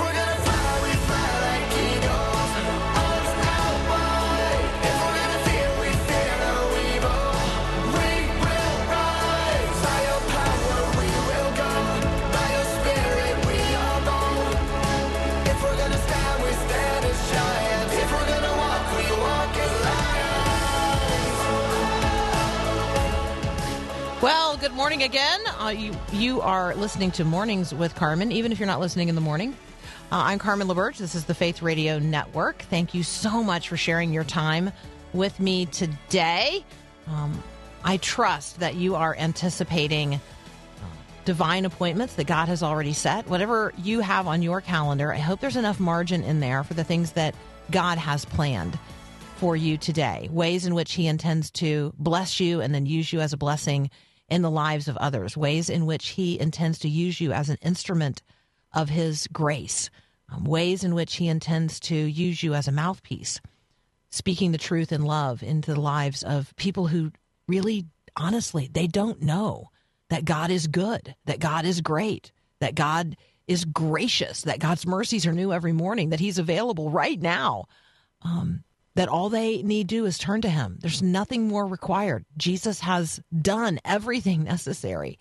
we're gonna fly, we fly like eagles, arms out wide. If we're gonna fear, we fear no evil. We will rise. By your power we will go. By your spirit we are bold. If we're gonna stand, we stand as giants. If we're gonna walk, we walk as lions. Well, good morning again. You are listening to Mornings with Carmen, even if you're not listening in the morning. I'm Carmen LaBerge. This is the Faith Radio Network. Thank you so much for sharing your time with me today. I trust that you are anticipating divine appointments that God has already set. Whatever you have on your calendar, I hope there's enough margin in there for the things that God has planned for you today, ways in which he intends to bless you and then use you as a blessing in the lives of others, ways in which he intends to use you as an instrument of his grace, ways in which he intends to use you as a mouthpiece, speaking the truth in love into the lives of people who really, honestly, they don't know that God is good, that God is great, that God is gracious, that God's mercies are new every morning, that he's available right now, that all they need do is turn to him. There's nothing more required. Jesus has done everything necessary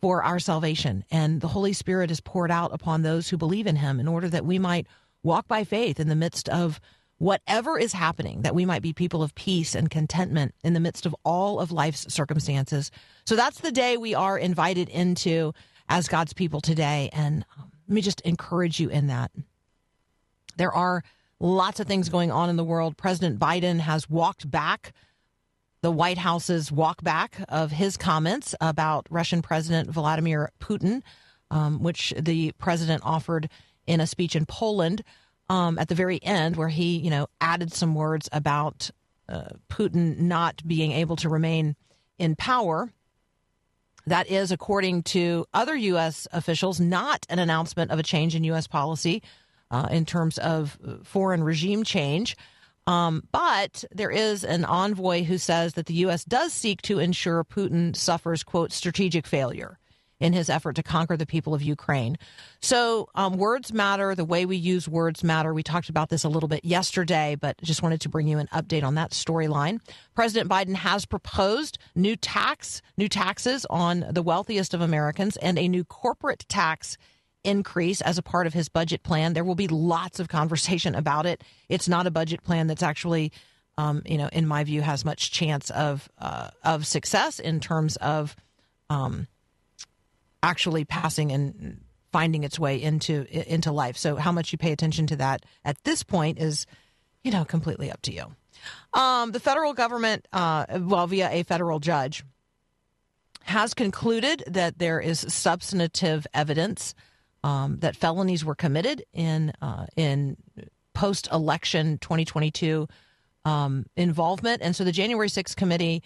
for our salvation, and the Holy Spirit is poured out upon those who believe in him in order that we might walk by faith in the midst of whatever is happening, that we might be people of peace and contentment in the midst of all of life's circumstances. So that's the day we are invited into as God's people today, and let me just encourage you in that. There are lots of things going on in the world. President Biden has walked back the White House's walk back of his comments about Russian President Vladimir Putin, which the president offered in a speech in Poland at the very end, where he, added some words about Putin not being able to remain in power. That is, according to other U.S. officials, not an announcement of a change in U.S. policy in terms of foreign regime change. But there is an envoy who says that the U.S. does seek to ensure Putin suffers, quote, strategic failure in his effort to conquer the people of Ukraine. So words matter. The way we use words matter. We talked about this a little bit yesterday, but just wanted to bring you an update on that storyline. President Biden has proposed new taxes on the wealthiest of Americans and a new corporate tax increase as a part of his budget plan. There will be lots of conversation about it. It's not a budget plan that's actually, in my view, has much chance of success in terms of actually passing and finding its way into life. So how much you pay attention to that at this point is, completely up to you. The federal government, via a federal judge, has concluded that there is substantive evidence that felonies were committed in post-election 2022 involvement. And so the January 6th committee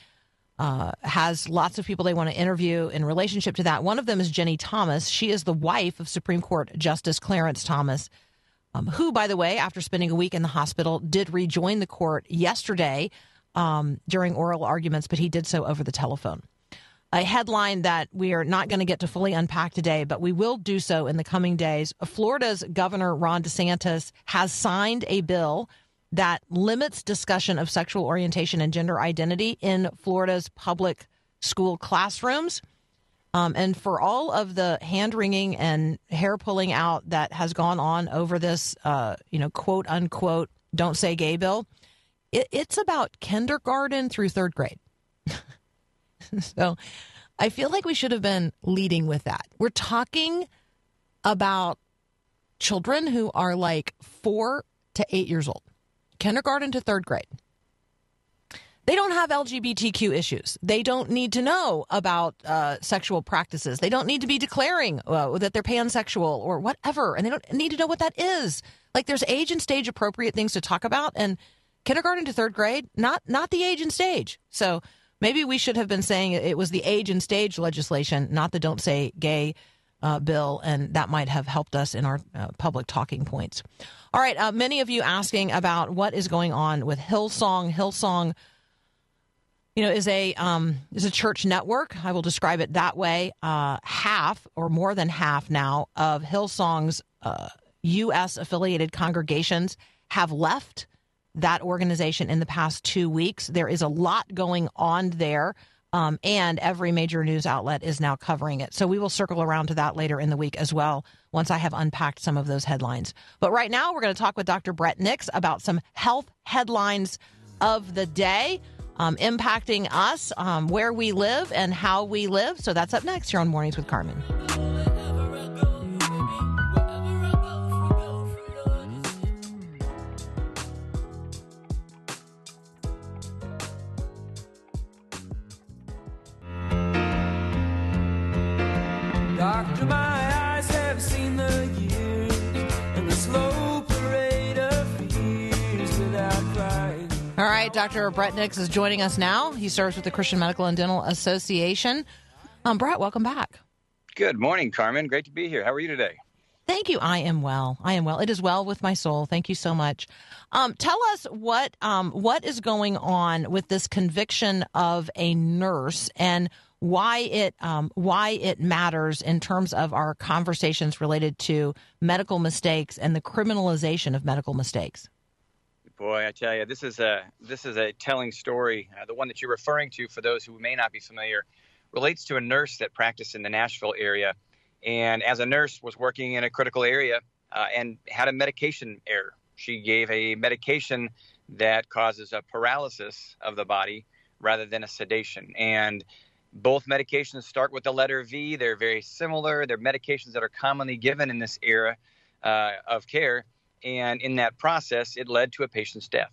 has lots of people they want to interview in relationship to that. One of them is Ginni Thomas. She is the wife of Supreme Court Justice Clarence Thomas, who, by the way, after spending a week in the hospital, did rejoin the court yesterday during oral arguments, but he did so over the telephone. A headline that we are not going to get to fully unpack today, but we will do so in the coming days. Florida's Governor Ron DeSantis has signed a bill that limits discussion of sexual orientation and gender identity in Florida's public school classrooms. And for all of the hand-wringing and hair-pulling out that has gone on over this, quote-unquote, don't say gay bill, it's about kindergarten through third grade. So I feel like we should have been leading with that. We're talking about children who are like 4 to 8 years old, kindergarten to third grade. They don't have LGBTQ issues. They don't need to know about sexual practices. They don't need to be declaring that they're pansexual or whatever. And they don't need to know what that is. Like, there's age and stage appropriate things to talk about. And kindergarten to third grade, not the age and stage. So maybe we should have been saying it was the age and stage legislation, not the don't say gay bill, and that might have helped us in our public talking points. All right, many of you asking about what is going on with Hillsong. Hillsong, you know, is a church network. I will describe it that way. Half or more than half now of Hillsong's U.S. affiliated congregations have left that organization in the past 2 weeks. There is a lot going on there. And every major news outlet is now covering it. So we will circle around to that later in the week as well, once I have unpacked some of those headlines. But right now, we're going to talk with Dr. Brett Nix about some health headlines of the day, impacting us, where we live and how we live. So that's up next here on Mornings with Carmen. Doctor, my eyes have seen the years and the slow parade of years without crying. All right, Dr. Brett Nix is joining us now. He serves with the Christian Medical and Dental Association. Brett, welcome back. Good morning, Carmen. Great to be here. How are you today? Thank you. I am well. I am well. It is well with my soul. Thank you so much. Tell us what is going on with this conviction of a nurse and why it matters in terms of our conversations related to medical mistakes and the criminalization of medical mistakes. Boy, I tell you, this is a telling story. The one that you're referring to, for those who may not be familiar, relates to a nurse that practiced in the Nashville area, and as a nurse was working in a critical area and had a medication error. She gave a medication that causes a paralysis of the body rather than a sedation, and both medications start with the letter V. They're very similar. They're medications that are commonly given in this era of care. And in that process, it led to a patient's death.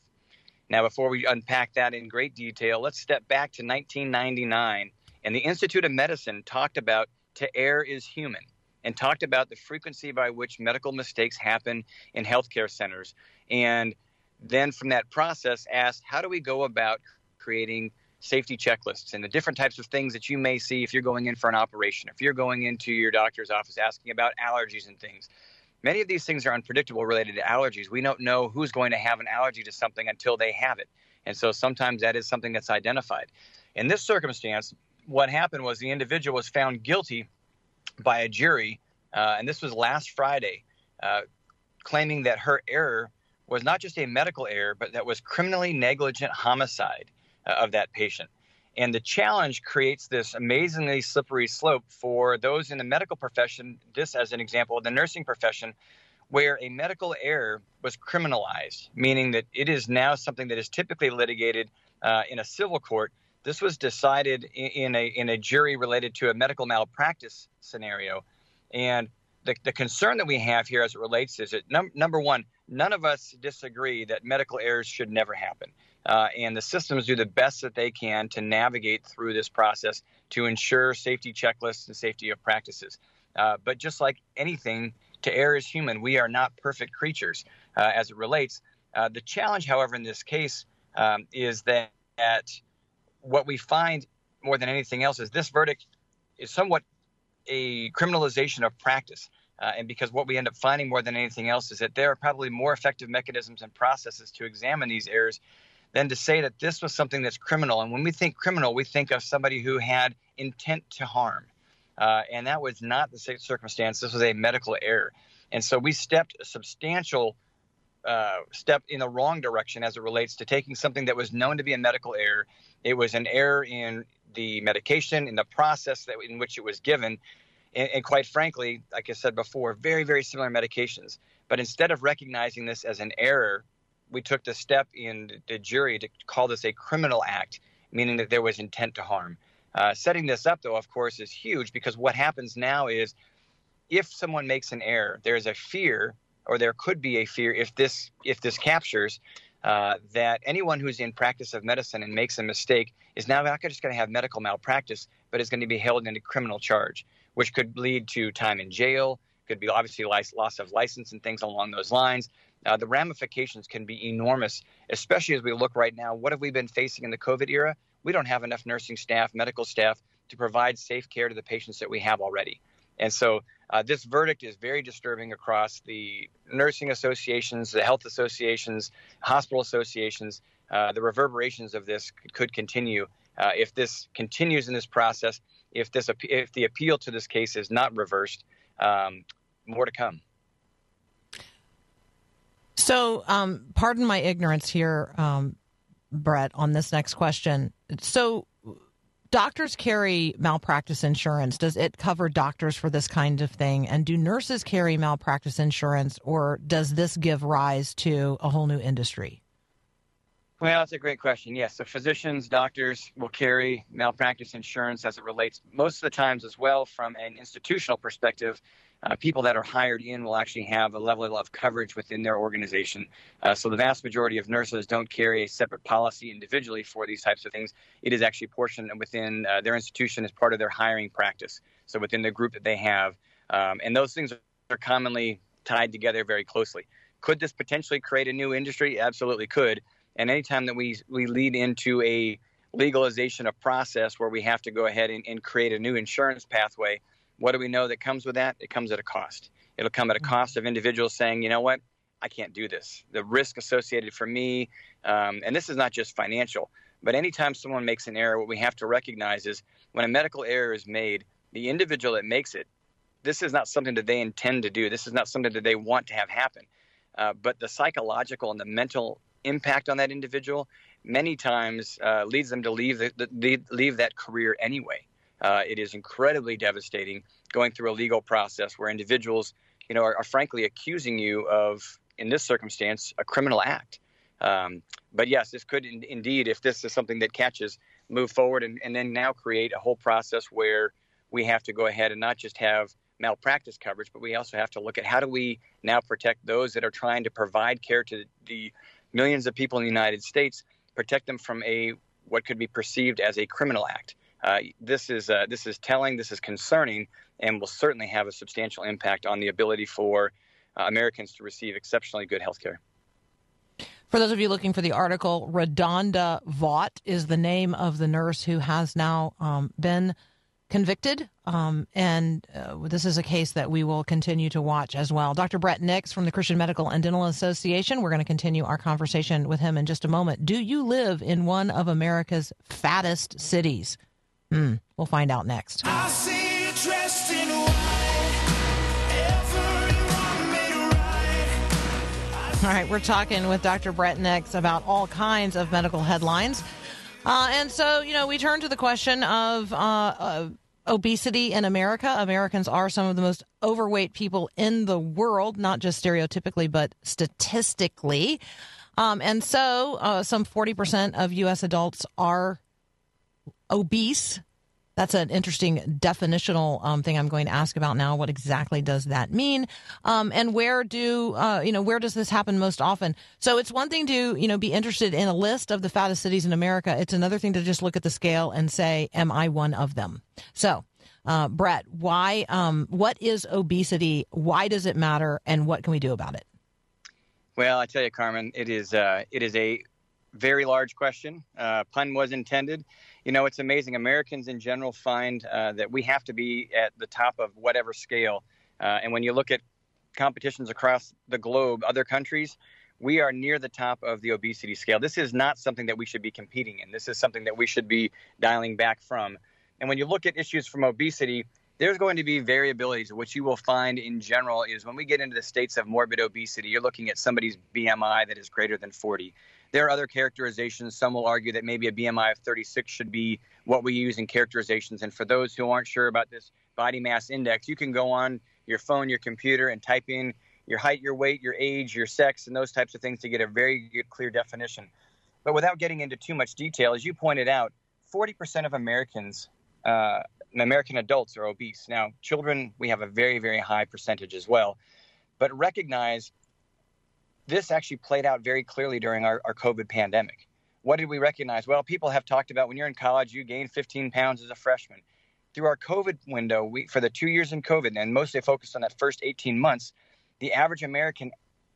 Now, before we unpack that in great detail, let's step back to 1999. And the Institute of Medicine talked about "to err is human" and talked about the frequency by which medical mistakes happen in healthcare centers. And then from that process asked, how do we go about creating safety checklists and the different types of things that you may see if you're going in for an operation, if you're going into your doctor's office asking about allergies and things. Many of these things are unpredictable related to allergies. We don't know who's going to have an allergy to something until they have it. And so sometimes that is something that's identified. In this circumstance, what happened was the individual was found guilty by a jury, and this was last Friday, claiming that her error was not just a medical error, but that was criminally negligent homicide of that patient. And the challenge creates this amazingly slippery slope for those in the medical profession, this as an example of the nursing profession, where a medical error was criminalized, meaning that it is now something that is typically litigated in a civil court. This was decided in a jury related to a medical malpractice scenario. And the concern that we have here as it relates is that, number one, none of us disagree that medical errors should never happen. And the systems do the best that they can to navigate through this process to ensure safety checklists and safety of practices. But just like anything, to err is human. We are not perfect creatures as it relates. The challenge, however, in this case is that what we find more than anything else is this verdict is somewhat a criminalization of practice. And because what we end up finding more than anything else is that there are probably more effective mechanisms and processes to examine these errors than to say that this was something that's criminal. And when we think criminal, we think of somebody who had intent to harm. And that was not the circumstance. This was a medical error. And so we stepped a substantial step in the wrong direction as it relates to taking something that was known to be a medical error. It was an error in the medication, in the process that in which it was given. And quite frankly, like I said before, very, very similar medications. But instead of recognizing this as an error, we took the step in the jury to call this a criminal act, meaning that there was intent to harm. Setting this up, though, of course, is huge because what happens now is if someone makes an error, there is a fear, or there could be a fear if this captures that anyone who's in practice of medicine and makes a mistake is now not just going to have medical malpractice, but is going to be held in a criminal charge, which could lead to time in jail, could be obviously loss of license and things along those lines. The ramifications can be enormous, especially as we look right now. What have we been facing in the COVID era? We don't have enough nursing staff, medical staff to provide safe care to the patients that we have already. And so this verdict is very disturbing across the nursing associations, the health associations, hospital associations. The reverberations of this could continue if this continues in this process. If the appeal to this case is not reversed, more to come. So, pardon my ignorance here, Brett, on this next question. So, doctors carry malpractice insurance. Does it cover doctors for this kind of thing? And do nurses carry malpractice insurance, or does this give rise to a whole new industry? Well, that's a great question. Yes, so physicians, doctors will carry malpractice insurance as it relates most of the times as well from an institutional perspective. People that are hired in will actually have a level of coverage within their organization. So the vast majority of nurses don't carry a separate policy individually for these types of things. It is actually portioned within their institution as part of their hiring practice. So within the group that they have, and those things are commonly tied together very closely. Could this potentially create a new industry? Absolutely could. And anytime that we lead into a legalization of process where we have to go ahead and create a new insurance pathway, what do we know that comes with that? It comes at a cost. It'll come at a cost of individuals saying, you know what, I can't do this. The risk associated for me, and this is not just financial, but anytime someone makes an error, what we have to recognize is when a medical error is made, the individual that makes it, this is not something that they intend to do. This is not something that they want to have happen. But the psychological and the mental impact on that individual many times leads them to leave that career anyway. It is incredibly devastating going through a legal process where individuals, you know, are frankly accusing you of, in this circumstance, a criminal act. But yes, this could indeed, if this is something that catches, move forward and then now create a whole process where we have to go ahead and not just have malpractice coverage, but we also have to look at how do we now protect those that are trying to provide care to the millions of people in the United States, protect them from what could be perceived as a criminal act. This is telling, this is concerning, and will certainly have a substantial impact on the ability for Americans to receive exceptionally good health care. For those of you looking for the article, Redonda Vaught is the name of the nurse who has now been convicted. And this is a case that we will continue to watch as well. Dr. Brett Nix from the Christian Medical and Dental Association. We're going to continue our conversation with him in just a moment. Do you live in one of America's fattest cities? We'll find out next. I see you dressed in white. Everyone made right. All right, we're talking with Dr. Brett Nix about all kinds of medical headlines. And so, you know, we turn to the question of obesity in America. Americans are some of the most overweight people in the world, not just stereotypically, but statistically. And so some 40% of U.S. adults are obese. That's an interesting definitional thing I'm going to ask about now. What exactly does that mean? And where does this happen most often? So it's one thing to, you know, be interested in a list of the fattest cities in America. It's another thing to just look at the scale and say, am I one of them? So, Brett, why? What is obesity? Why does it matter? And what can we do about it? Well, I tell you, Carmen, it is a very large question. Pun was intended. You know, it's amazing. Americans in general find that we have to be at the top of whatever scale. And when you look at competitions across the globe, other countries, we are near the top of the obesity scale. This is not something that we should be competing in. This is something that we should be dialing back from. And when you look at issues from obesity, there's going to be variabilities. What you will find in general is when we get into the states of morbid obesity, you're looking at somebody's BMI that is greater than 40. There are other characterizations. Some will argue that maybe a BMI of 36 should be what we use in characterizations. And for those who aren't sure about this body mass index, you can go on your phone, your computer, and type in your height, your weight, your age, your sex, and those types of things to get a very good, clear definition. But without getting into too much detail, as you pointed out, 40% of American adults are obese. Now, children, we have a very, very high percentage as well. But recognize this actually played out very clearly during our COVID pandemic. What did we recognize? Well, people have talked about when you're in college, you gain 15 pounds as a freshman. Through our COVID window, for the 2 years in COVID, and mostly focused on that first 18 months, the average American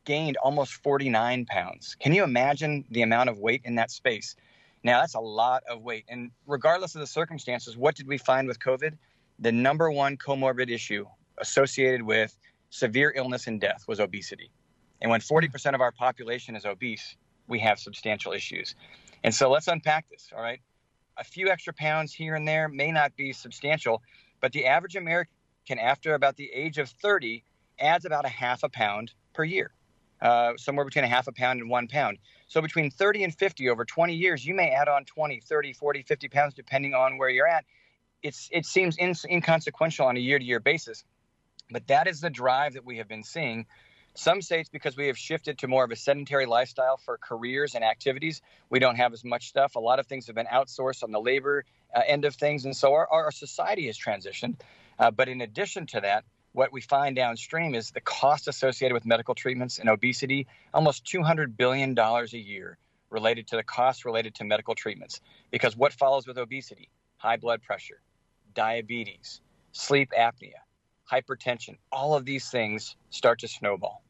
gained almost 49 pounds. Can you imagine the amount of weight in that space? Now, that's a lot of weight. And regardless of the circumstances, what did we find with COVID? the number one comorbid issue associated with severe illness and death was obesity. And when 40% of our population is obese, we have substantial issues. And so let's unpack this, all right? A few extra pounds here and there may not be substantial, but the average American after about the age of 30 adds about a half a pound per year, somewhere between a half a pound and 1 pound. So between 30 and 50 over 20 years, you may add on 20, 30, 40, 50 pounds, depending on where you're at. It seems inconsequential on a year-to-year basis, but that is the drive that we have been seeing. Some say it's because we have shifted to more of a sedentary lifestyle for careers and activities. We don't have as much stuff. A lot of things have been outsourced on the labor end of things, and so our society has transitioned. But in addition to that, what we find downstream is the cost associated with medical treatments and obesity, almost $200 billion a year related to the costs related to medical treatments. Because what follows with obesity? High blood pressure, diabetes, sleep apnea, hypertension, all of these things start to snowball.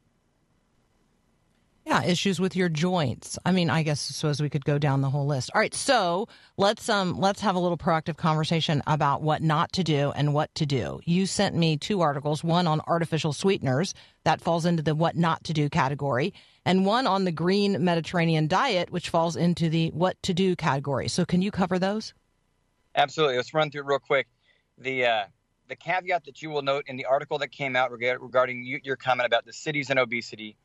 Yeah, issues with your joints. I mean, I guess I suppose we could go down the whole list. All right, so let's have a little proactive conversation about what not to do and what to do. You sent me two articles, one on artificial sweeteners. That falls into the what not to do category, and one on the green Mediterranean diet, which falls into the what to do category. So can you cover those? Absolutely. Let's run through it real quick. The caveat that you will note in the article that came out regarding your comment about the cities and obesity,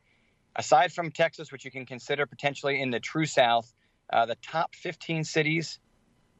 aside from Texas, which you can consider potentially in the true South, the top 15 cities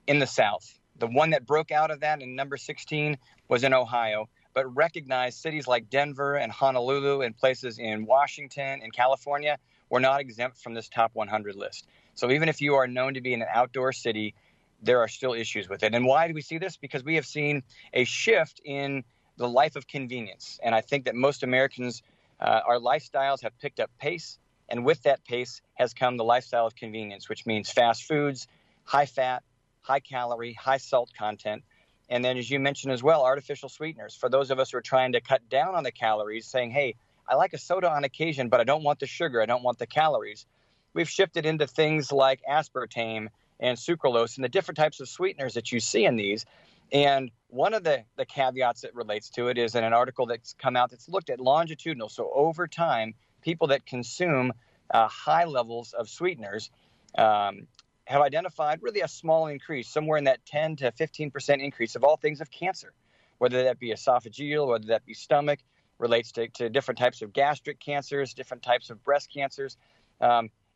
in the South. The one that broke out of that in number 16 was in Ohio, but recognized cities like Denver and Honolulu and places in Washington and California were not exempt from this top 100 list. So even if you are known to be in an outdoor city, there are still issues with it. And why do we see this? Because we have seen a shift in the life of convenience. And I think that most Americans, our lifestyles have picked up pace. And with that pace has come the lifestyle of convenience, which means fast foods, high fat, high calorie, high salt content. And then, as you mentioned as well, artificial sweeteners. For those of us who are trying to cut down on the calories, saying, hey, I like a soda on occasion, but I don't want the sugar. I don't want the calories. We've shifted into things like aspartame and sucralose and the different types of sweeteners that you see in these. And one of the caveats that relates to it is in an article that's come out that's looked at longitudinal. So over time, people that consume high levels of sweeteners have identified really a small increase, somewhere in that 10 to 15% increase of all things of cancer, whether that be esophageal, whether that be stomach, relates to different types of gastric cancers, different types of breast cancers.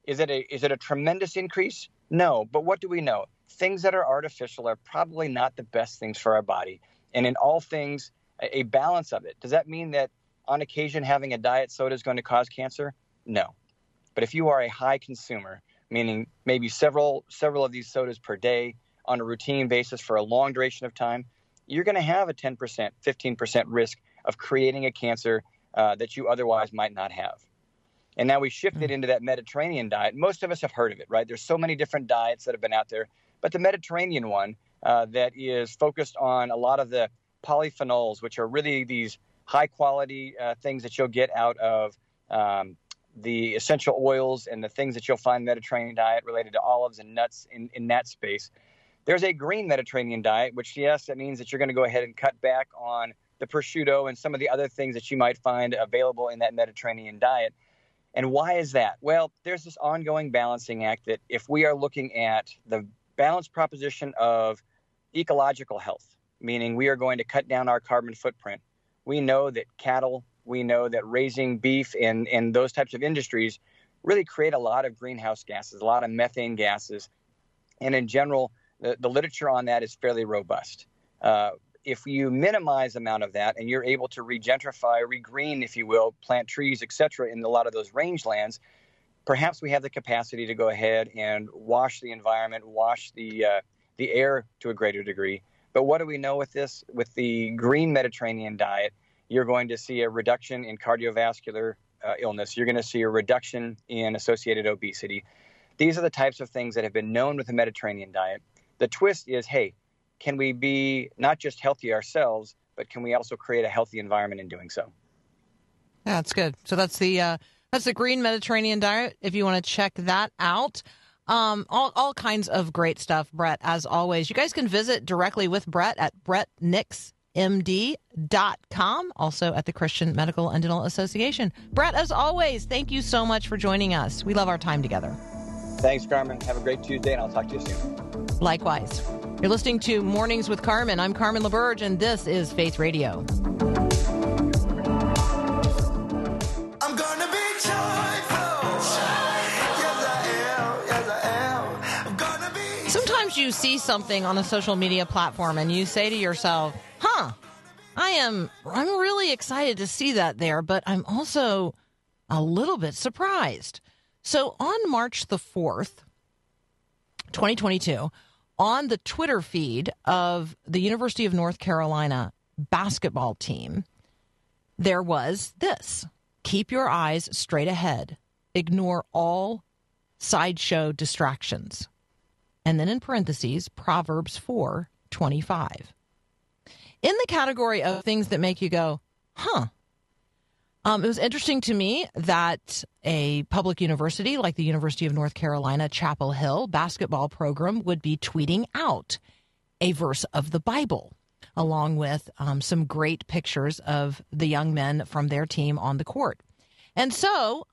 Is it a tremendous increase? No, but what do we know? Things that are artificial are probably not the best things for our body. And in all things, a balance of it. Does that mean that on occasion having a diet soda is going to cause cancer? No. But if you are a high consumer, meaning maybe several of these sodas per day on a routine basis for a long duration of time, you're going to have a 10%, 15% risk of creating a cancer that you otherwise might not have. And now we shifted into that Mediterranean diet. Most of us have heard of it, right? There's so many different diets that have been out there. But the Mediterranean one that is focused on a lot of the polyphenols, which are really these high-quality things that you'll get out of the essential oils and the things that you'll find in the Mediterranean diet related to olives and nuts in that space. There's a green Mediterranean diet, which, yes, that means that you're going to go ahead and cut back on the prosciutto and some of the other things that you might find available in that Mediterranean diet. And why is that? Well, there's this ongoing balancing act that if we are looking at the balance proposition of ecological health, meaning we are going to cut down our carbon footprint, we know that cattle, we know that raising beef and those types of industries really create a lot of greenhouse gases, a lot of methane gases. And in general, the literature on that is fairly robust. If you minimize the amount of that and you're able to regentrify, regreen, if you will, plant trees, et cetera, in a lot of those rangelands, perhaps we have the capacity to go ahead and wash the environment, wash the air to a greater degree. But what do we know with this? With the green Mediterranean diet, you're going to see a reduction in cardiovascular illness. You're going to see a reduction in associated obesity. These are the types of things that have been known with the Mediterranean diet. The twist is, hey, can we be not just healthy ourselves, but can we also create a healthy environment in doing so? Yeah, that's good. So that's the green Mediterranean diet, if you want to check that out. All kinds of great stuff, Brett, as always. You guys can visit directly with Brett at BretNicksMD.com. BretNicksMD.com, also at the Christian Medical and Dental Association. Brett, as always, thank you so much for joining us. We love our time together. Thanks, Carmen. Have a great Tuesday, and I'll talk to you soon. Likewise. You're listening to Mornings with Carmen. I'm Carmen LaBerge, and this is Faith Radio. You see something on a social media platform and you say to yourself, I'm really excited to see that there, but I'm also a little bit surprised. So on March the 4th, 2022, on the Twitter feed of the University of North Carolina basketball team, there was this: keep your eyes straight ahead, ignore all sideshow distractions. And then in parentheses, Proverbs 4:25. In the category of things that make you go, huh. It was interesting to me that a public university like the University of North Carolina Chapel Hill basketball program would be tweeting out a verse of the Bible, along with some great pictures of the young men from their team on the court. And so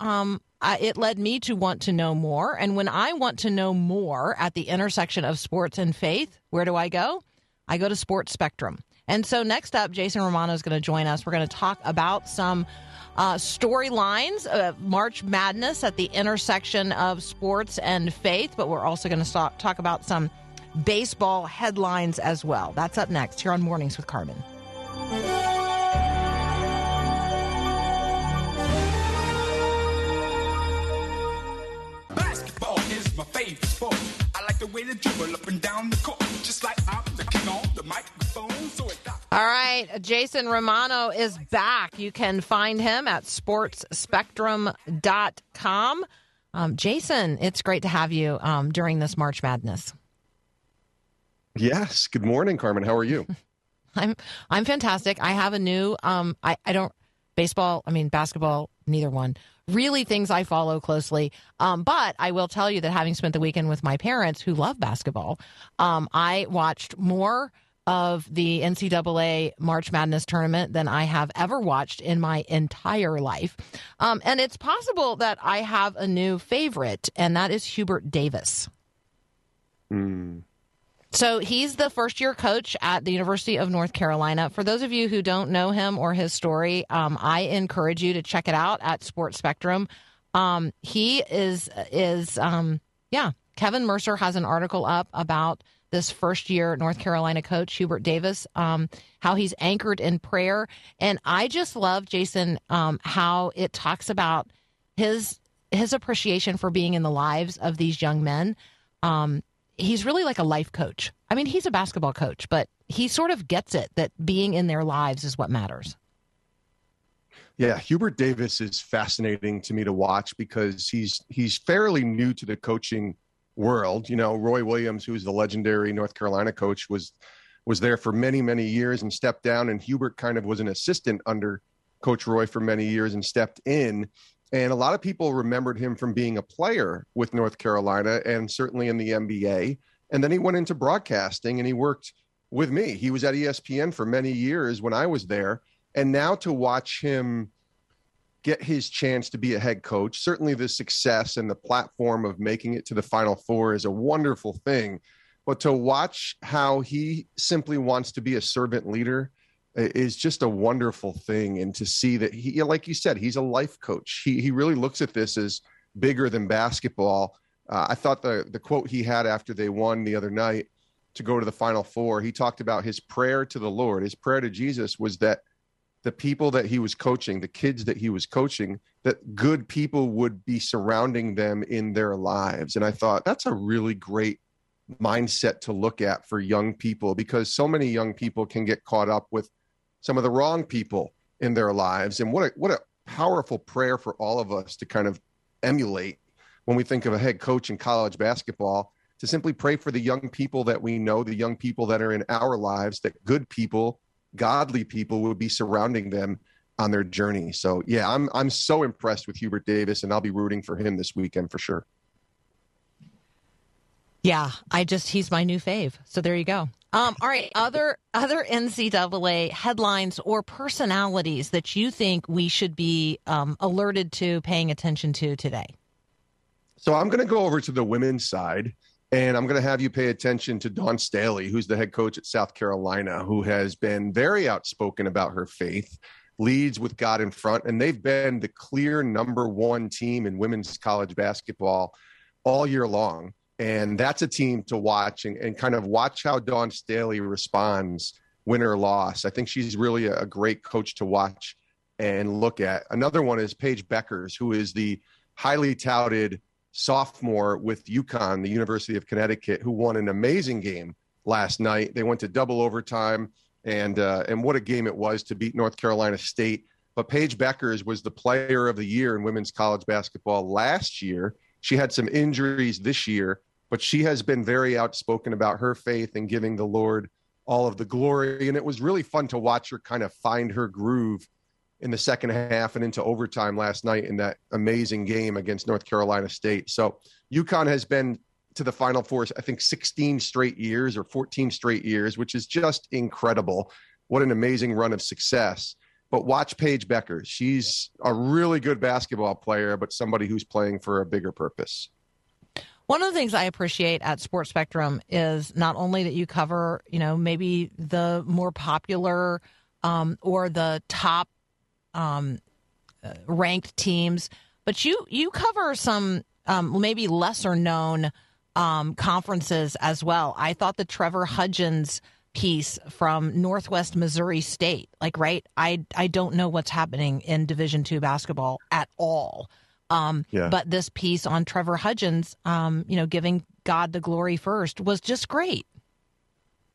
it led me to want to know more. And when I want to know more at the intersection of sports and faith, where do I go? I go to Sports Spectrum. And so next up, Jason Romano is going to join us. We're going to talk about some storylines of March Madness at the intersection of sports and faith. But we're also going to talk about some baseball headlines as well. That's up next here on Mornings with Carmen. My favorite sport. I like the way to dribble up and down the court, just like I'm the king on the microphone. So it's not... All right, Jason Romano is back. You can find him at sportsspectrum.com. Jason, it's great to have you during this March Madness. Yes. Good morning, Carmen. How are you? I'm fantastic. I have a new. I don't baseball. I mean basketball. Neither one. Really things I follow closely. But I will tell you that having spent the weekend with my parents who love basketball, I watched more of the NCAA March Madness tournament than I have ever watched in my entire life. And it's possible that I have a new favorite, and that is Hubert Davis. So he's the first-year coach at the University of North Carolina. For those of you who don't know him or his story, I encourage you to check it out at Sports Spectrum. He is Kevin Mercer has an article up about this first-year North Carolina coach, Hubert Davis, how he's anchored in prayer. And I just love, Jason, how it talks about his appreciation for being in the lives of these young men. He's really like a life coach. I mean, he's a basketball coach, but he sort of gets it that being in their lives is what matters. Yeah, Hubert Davis is fascinating to me to watch because he's fairly new to the coaching world. You know, Roy Williams, who is the legendary North Carolina coach, was there for many, many years and stepped down, and Hubert kind of was an assistant under Coach Roy for many years and stepped in. And a lot of people remembered him from being a player with North Carolina and certainly in the NBA. And then he went into broadcasting and he worked with me. He was at ESPN for many years when I was there. And now to watch him get his chance to be a head coach, certainly the success and the platform of making it to the Final Four is a wonderful thing. But to watch how he simply wants to be a servant leader is just a wonderful thing. And to see that he, like you said, he's a life coach. He really looks at this as bigger than basketball. I thought the quote he had after they won the other night to go to the Final Four, he talked about his prayer to the Lord. His prayer to Jesus was that the people that he was coaching, the kids that he was coaching, that good people would be surrounding them in their lives. And I thought that's a really great mindset to look at for young people, because so many young people can get caught up with some of the wrong people in their lives. And what a powerful prayer for all of us to kind of emulate when we think of a head coach in college basketball, to simply pray for the young people that we know, the young people that are in our lives, that good people, godly people will be surrounding them on their journey. So yeah, I'm so impressed with Hubert Davis, and I'll be rooting for him this weekend for sure. Yeah, he's my new fave. So there you go. All right. Other NCAA headlines or personalities that you think we should be alerted to, paying attention to today? So I'm going to go over to the women's side, and I'm going to have you pay attention to Dawn Staley, who's the head coach at South Carolina, who has been very outspoken about her faith, leads with God in front, and they've been the clear number one team in women's college basketball all year long. And that's a team to watch and kind of watch how Dawn Staley responds, win or loss. I think she's really a great coach to watch and look at. Another one is Paige Bueckers, who is the highly touted sophomore with UConn, the University of Connecticut, who won an amazing game last night. They went to double overtime, and what a game it was to beat North Carolina State. But Paige Bueckers was the player of the year in women's college basketball last year. She had some injuries this year, but she has been very outspoken about her faith and giving the Lord all of the glory. And it was really fun to watch her kind of find her groove in the second half and into overtime last night in that amazing game against North Carolina State. So UConn has been to the Final Four, I think, 16 straight years or 14 straight years, which is just incredible. What an amazing run of success. But watch Paige Bueckers. She's a really good basketball player, but somebody who's playing for a bigger purpose. One of the things I appreciate at Sports Spectrum is not only that you cover, you know, maybe the more popular or the top ranked teams, but you cover some maybe lesser known conferences as well. I thought the Trevor Hudgens piece from Northwest Missouri State, like, right, I don't know what's happening in Division II basketball at all. But this piece on Trevor Hudgens, giving God the glory first, was just great.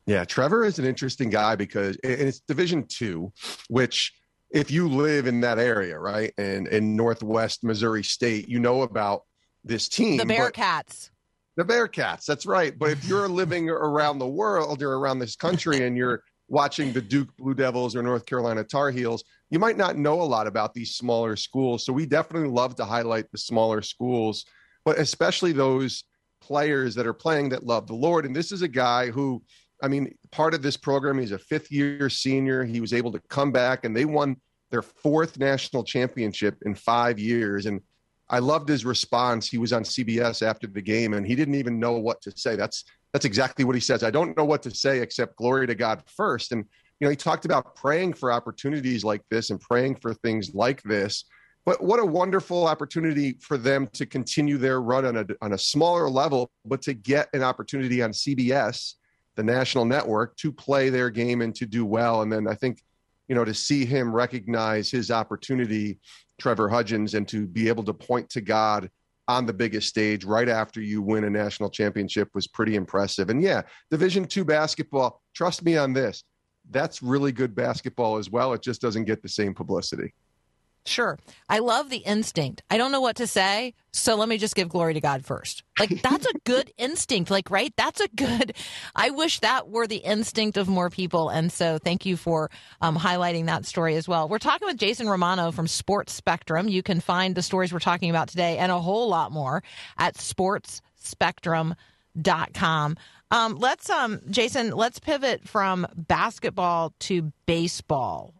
Yeah, Trevor is an interesting guy because it's Division II, which if you live in that area, right, and in Northwest Missouri State, you know about this team. The Bearcats, that's right. But if you're living around the world or around this country and you're watching the Duke Blue Devils or North Carolina Tar Heels, you might not know a lot about these smaller schools. So we definitely love to highlight the smaller schools, but especially those players that are playing that love the Lord. And this is a guy who, I mean, part of this program, he's a fifth-year senior. He was able to come back, and they won their fourth national championship in 5 years. And I loved his response. He was on CBS after the game, and he didn't even know what to say. That's exactly what he says. I don't know what to say except glory to God first. And, you know, he talked about praying for opportunities like this and praying for things like this. But what a wonderful opportunity for them to continue their run on a smaller level, but to get an opportunity on CBS, the national network, to play their game and to do well. And then I think, you know, to see him recognize his opportunity, Trevor Hudgens, and to be able to point to God on the biggest stage right after you win a national championship was pretty impressive. And yeah, Division II basketball, trust me on this, that's really good basketball as well. It just doesn't get the same publicity. Sure. I love the instinct. I don't know what to say, so let me just give glory to God first. Like, that's a good instinct, like, right? That's a good, I wish that were the instinct of more people. And so thank you for highlighting that story as well. We're talking with Jason Romano from Sports Spectrum. You can find the stories we're talking about today and a whole lot more at sportsspectrum.com. Jason, let's pivot from basketball to baseball.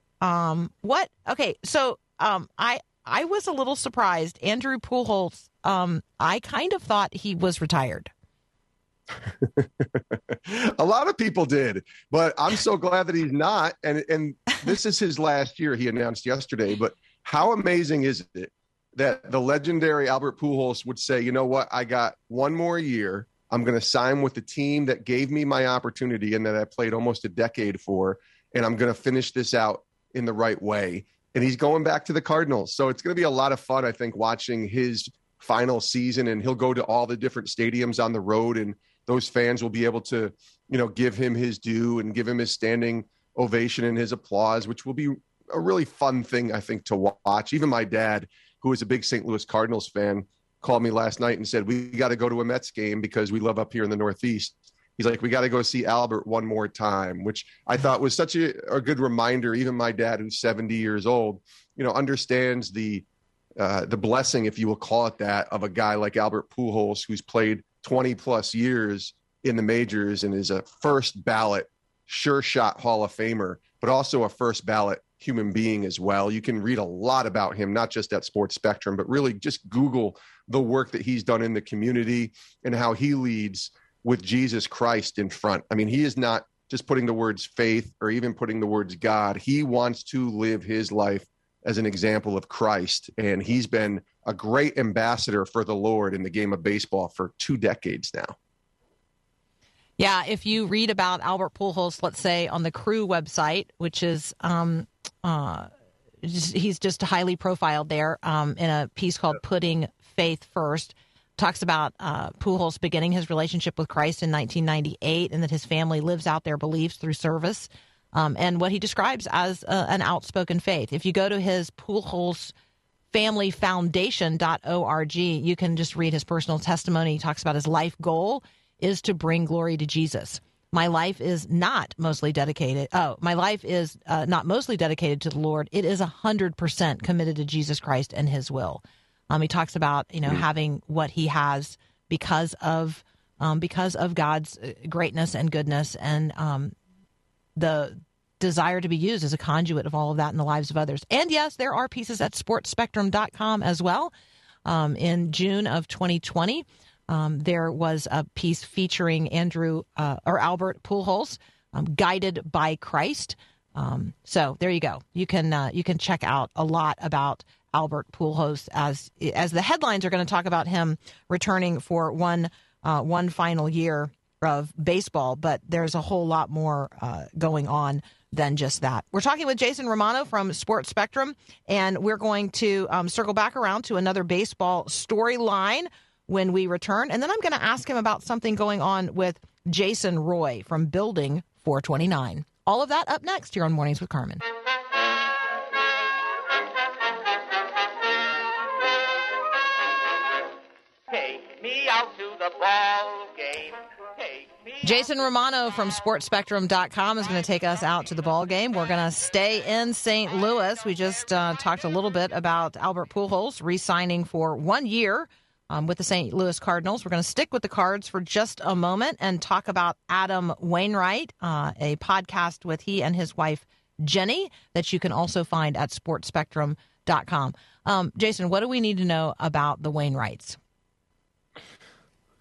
I was a little surprised. Andrew Pujols, I kind of thought he was retired. A lot of people did, but I'm so glad that he's not. And this is his last year, he announced yesterday. But how amazing is it that the legendary Albert Pujols would say, you know what, I got one more year. I'm going to sign with the team that gave me my opportunity and that I played almost a decade for, and I'm going to finish this out in the right way. And he's going back to the Cardinals. So it's going to be a lot of fun, I think, watching his final season. And he'll go to all the different stadiums on the road, and those fans will be able to, you know, give him his due and give him his standing ovation and his applause, which will be a really fun thing, I think, to watch. Even my dad, who is a big St. Louis Cardinals fan, called me last night and said, we got to go to a Mets game because we live up here in the Northeast. He's like, we got to go see Albert one more time, which I thought was such a good reminder. Even my dad, who's 70 years old, you know, understands the blessing, if you will call it that, of a guy like Albert Pujols, who's played 20 plus years in the majors and is a first ballot sure shot Hall of Famer, but also a first ballot human being as well. You can read a lot about him, not just at Sports Spectrum, but really just Google the work that he's done in the community and how he leads with Jesus Christ in front. I mean, he is not just putting the words faith or even putting the words God. He wants to live his life as an example of Christ. And he's been a great ambassador for the Lord in the game of baseball for 2 decades now. Yeah, if you read about Albert Pujols, let's say, on the Crew website, which is he's just highly profiled there in a piece called Putting Faith First, talks about Pujols beginning his relationship with Christ in 1998 and that his family lives out their beliefs through service and what he describes as an outspoken faith. If you go to his Pujols Family Foundation.org, you can just read his personal testimony. He talks about his life goal is to bring glory to Jesus. My life is not mostly dedicated. Not mostly dedicated to the Lord. It is 100% committed to Jesus Christ and his will. He talks about, having what he has because of God's greatness and goodness and the desire to be used as a conduit of all of that in the lives of others. And yes, there are pieces at sportspectrum.com as well. In June of 2020, there was a piece featuring Albert Pujols, guided by Christ. So there you go. You can check out a lot about Albert Pujols as the headlines are going to talk about him returning for one final year of baseball. But there's a whole lot more going on than just that. We're talking with Jason Romano from Sports Spectrum, and we're going to circle back around to another baseball storyline when we return. And then I'm going to ask him about something going on with Jason Roy from Building 429. All of that up next here on Mornings with Carmen. Take me out to the ball game. Jason Romano from SportsSpectrum.com is going to take us out to the ball game. We're going to stay in St. Louis. We just talked a little bit about Albert Pujols re-signing for 1 year with the St. Louis Cardinals. We're going to stick with the Cards for just a moment and talk about Adam Wainwright, a podcast with he and his wife, Jenny, that you can also find at sportspectrum.com. Jason, what do we need to know about the Wainwrights?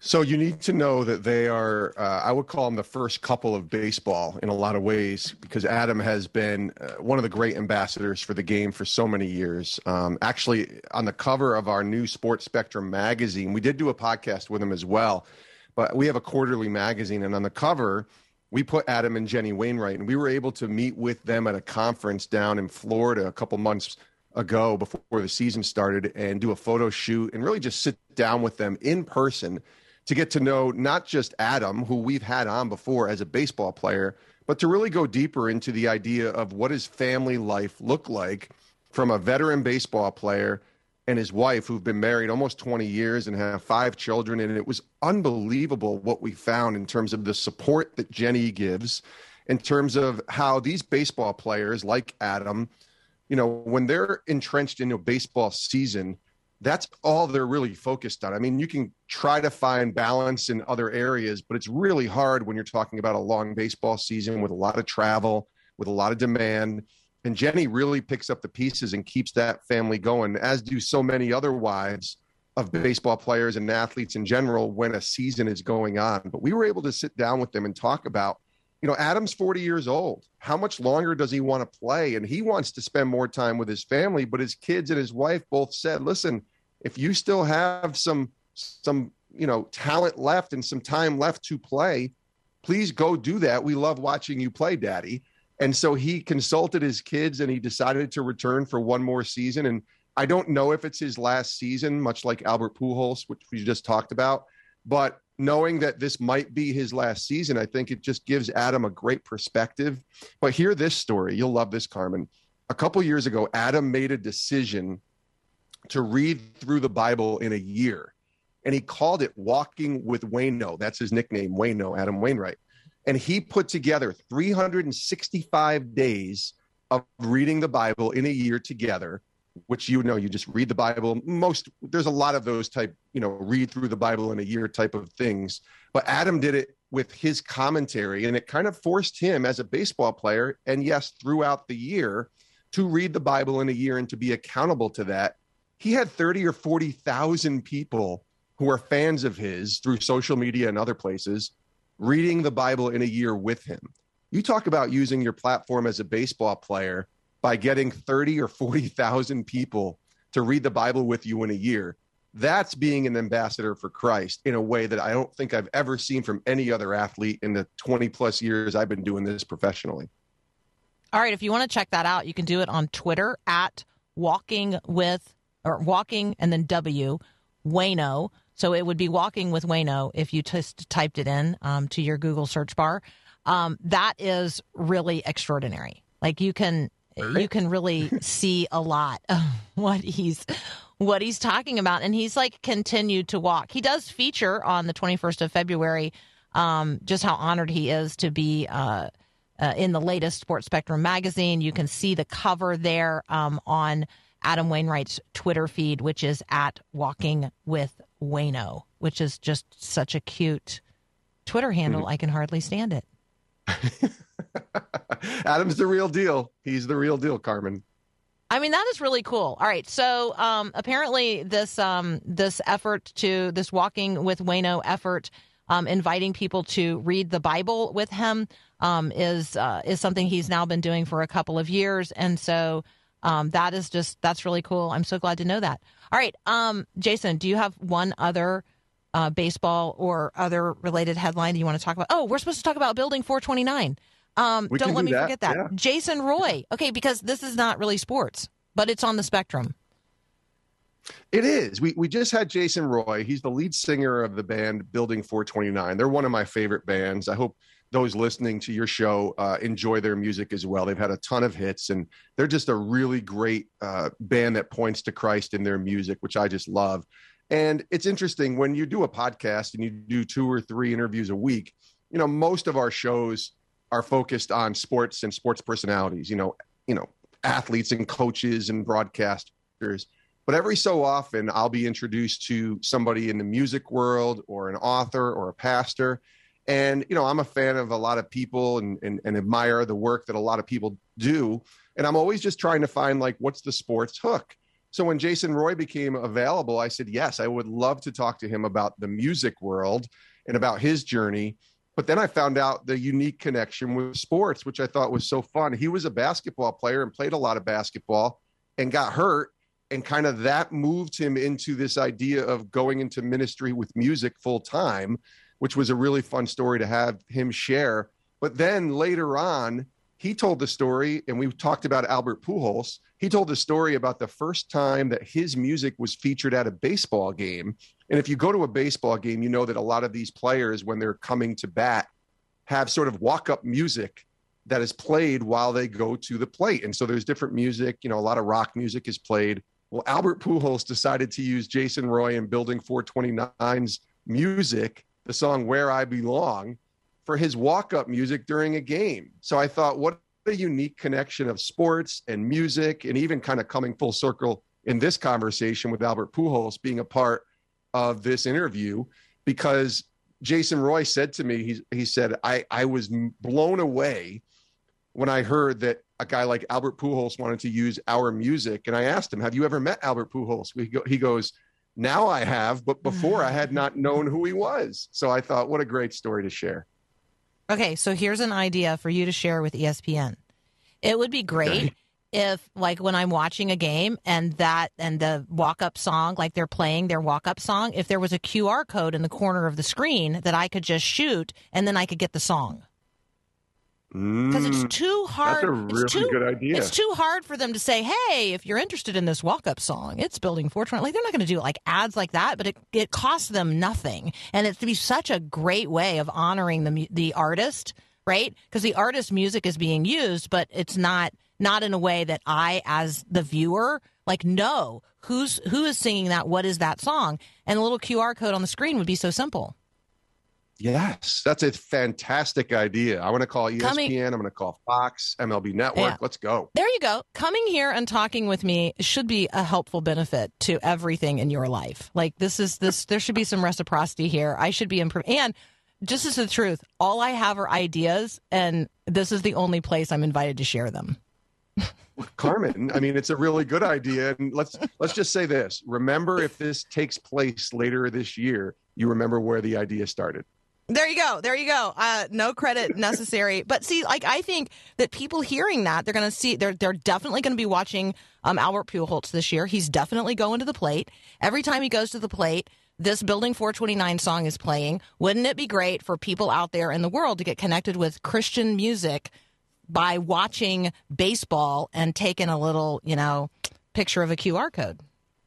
So you need to know that they are, I would call them the first couple of baseball in a lot of ways, because Adam has been one of the great ambassadors for the game for so many years. Actually, on the cover of our new Sports Spectrum magazine, we did do a podcast with him as well, but we have a quarterly magazine. And on the cover, we put Adam and Jenny Wainwright, and we were able to meet with them at a conference down in Florida a couple months ago before the season started and do a photo shoot and really just sit down with them in person to get to know not just Adam, who we've had on before as a baseball player, but to really go deeper into the idea of what his family life look like from a veteran baseball player and his wife, who've been married almost 20 years and have 5 children. And it was unbelievable what we found in terms of the support that Jenny gives, in terms of how these baseball players like Adam, when they're entrenched in a baseball season, that's all they're really focused on. I mean, you can try to find balance in other areas, but it's really hard when you're talking about a long baseball season with a lot of travel, with a lot of demand. And Jenny really picks up the pieces and keeps that family going, as do so many other wives of baseball players and athletes in general when a season is going on. But we were able to sit down with them and talk about, Adam's 40 years old. How much longer does he want to play? And he wants to spend more time with his family, but his kids and his wife both said, listen, if you still have some talent left and some time left to play, please go do that. We love watching you play, Daddy. And so he consulted his kids and he decided to return for one more season. And I don't know if it's his last season, much like Albert Pujols, which we just talked about, but knowing that this might be his last season, I think it just gives Adam a great perspective. But hear this story. You'll love this, Carmen. A couple years ago, Adam made a decision to read through the Bible in a year, and he called it Walking with Waino. That's his nickname, Waino, Adam Wainwright. And he put together 365 days of reading the Bible in a year together, which, you just read the Bible. There's a lot of those type, read through the Bible in a year type of things. But Adam did it with his commentary, and it kind of forced him as a baseball player, and yes, throughout the year, to read the Bible in a year and to be accountable to that. He had 30 or 40,000 people who are fans of his through social media and other places reading the Bible in a year with him. You talk about using your platform as a baseball player by getting 30 or 40,000 people to read the Bible with you in a year. That's being an ambassador for Christ in a way that I don't think I've ever seen from any other athlete in the 20 plus years I've been doing this professionally. All right. If you want to check that out, you can do it on Twitter at Walking with Waino. So it would be Walking with Waino if you just typed it in to your Google search bar. That is really extraordinary. Like you can really see a lot of what he's talking about. And he's like continued to walk. He does feature on the 21st of February, just how honored he is to be in the latest Sports Spectrum magazine. You can see the cover there on Adam Wainwright's Twitter feed, which is at Walking with Waino, which is just such a cute Twitter handle. Mm-hmm. I can hardly stand it. Adam's the real deal. He's the real deal, Carmen. I mean, that is really cool. All right. So apparently this Walking with Waino effort, inviting people to read the Bible with him is something he's now been doing for a couple of years. And so that's really cool. I'm so glad to know that. All right. Jason, do you have one other baseball or other related headline you want to talk about? Oh, we're supposed to talk about Building 429. Don't let me forget that. Yeah. Jason Roy. Okay, because this is not really sports, but it's on the spectrum. It is. We just had Jason Roy. He's the lead singer of the band Building 429. They're one of my favorite bands. I hope those listening to your show enjoy their music as well. They've had a ton of hits, and they're just a really great band that points to Christ in their music, which I just love. And it's interesting, when you do a podcast and you do 2 or 3 interviews a week, you know, most of our shows are focused on sports and sports personalities, you know, athletes and coaches and broadcasters. But every so often, I'll be introduced to somebody in the music world or an author or a pastor. And, you know, I'm a fan of a lot of people and admire the work that a lot of people do. And I'm always just trying to find, like, what's the sports hook? So when Jason Roy became available, I said, yes, I would love to talk to him about the music world and about his journey. But then I found out the unique connection with sports, which I thought was so fun. He was a basketball player and played a lot of basketball and got hurt, and kind of that moved him into this idea of going into ministry with music full time, which was a really fun story to have him share. But then later on, he told the story, and we talked about Albert Pujols. He told the story about the first time that his music was featured at a baseball game. And if you go to a baseball game, you know that a lot of these players, when they're coming to bat, have sort of walk-up music that is played while they go to the plate. And so there's different music. You know, a lot of rock music is played. Well, Albert Pujols decided to use Jason Roy and Building 429's music, the song Where I Belong, for his walk-up music during a game. So I thought, what a unique connection of sports and music, and even kind of coming full circle in this conversation with Albert Pujols being a part of this interview, because Jason Roy said to me, he said, I was blown away when I heard that a guy like Albert Pujols wanted to use our music. And I asked him, have you ever met Albert Pujols? He goes, now I have, but before I had not known who he was. So I thought, what a great story to share. Okay, so here's an idea for you to share with ESPN. It would be great if, like, when I'm watching a game and the walk-up song, like they're playing their walk-up song, if there was a QR code in the corner of the screen that I could just shoot, and then I could get the song. Because it's too hard. That's a really good idea. It's too hard for them to say, hey, if you're interested in this walk-up song, it's Building 429. Like, they're not going to do like ads like that, but it costs them nothing. And it's to be such a great way of honoring the artist, right? Because the artist's music is being used, but it's not in a way that I, as the viewer, like, know who is singing that, what is that song? And a little QR code on the screen would be so simple. Yes, that's a fantastic idea. I want to call ESPN. I'm going to call Fox, MLB Network. Yeah. Let's go. There you go. Coming here and talking with me should be a helpful benefit to everything in your life. Like, there should be some reciprocity here. I should be improving. And Just is the truth. All I have are ideas, and this is the only place I'm invited to share them. Carmen, I mean, it's a really good idea. And let's just say this. Remember, if this takes place later this year, you remember where the idea started. There you go. There you go. No credit necessary. But see, like, I think that people hearing that, they're going to see, they're definitely going to be watching Albert Pujols this year. He's definitely going to the plate. Every time he goes to the plate, this Building 429 song is playing. Wouldn't it be great for people out there in the world to get connected with Christian music by watching baseball and taking a little, you know, picture of a QR code?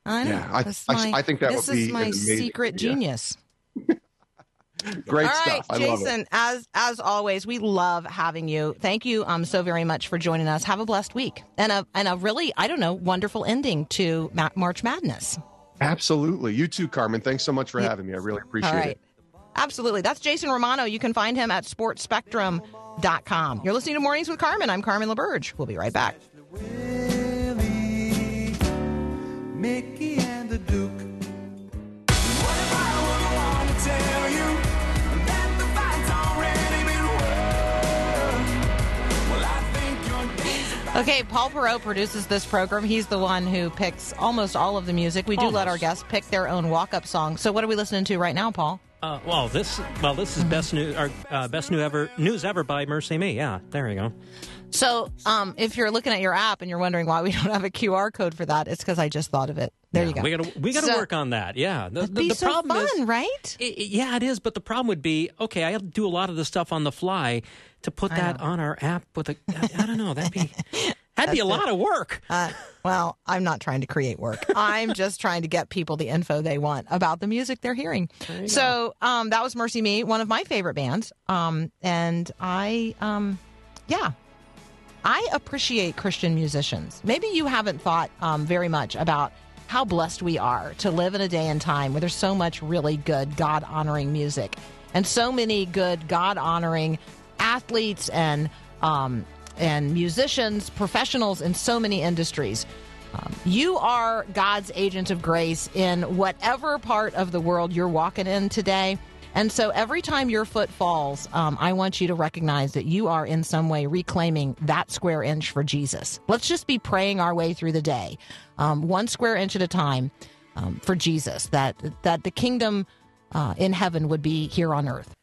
I know. Yeah, I think that would be amazing. This is my secret genius. Great All stuff. Right, Jason, as always, we love having you. Thank you so very much for joining us. Have a blessed week and a really, I don't know, wonderful ending to March Madness. Absolutely. You too, Carmen. Thanks so much for having me. I really appreciate it. Absolutely. That's Jason Romano. You can find him at sportspectrum.com. You're listening to Mornings with Carmen. I'm Carmen LaBerge. We'll be right back. Mickey and the Duke. Okay, Paul Perreault produces this program. He's the one who picks almost all of the music. We do let our guests pick their own walk-up song. So what are we listening to right now, Paul? This is best news ever by Mercy Me. Yeah, there you go. So if you're looking at your app and you're wondering why we don't have a QR code for that, it's because I just thought of it. There you go. We got to work on that. Yeah, the problem is, right? It is. But the problem would be, okay, I do a lot of the stuff on the fly. To put that on our app with a, I don't know, that'd be a lot of work. Well, I'm not trying to create work. I'm just trying to get people the info they want about the music they're hearing. So that was Mercy Me, one of my favorite bands. And I appreciate Christian musicians. Maybe you haven't thought very much about how blessed we are to live in a day and time where there's so much really good God-honoring music and so many good God-honoring athletes and musicians, professionals in so many industries. You are God's agent of grace in whatever part of the world you're walking in today. And so every time your foot falls, I want you to recognize that you are in some way reclaiming that square inch for Jesus. Let's just be praying our way through the day, one square inch at a time, for Jesus, that the kingdom in heaven would be here on earth.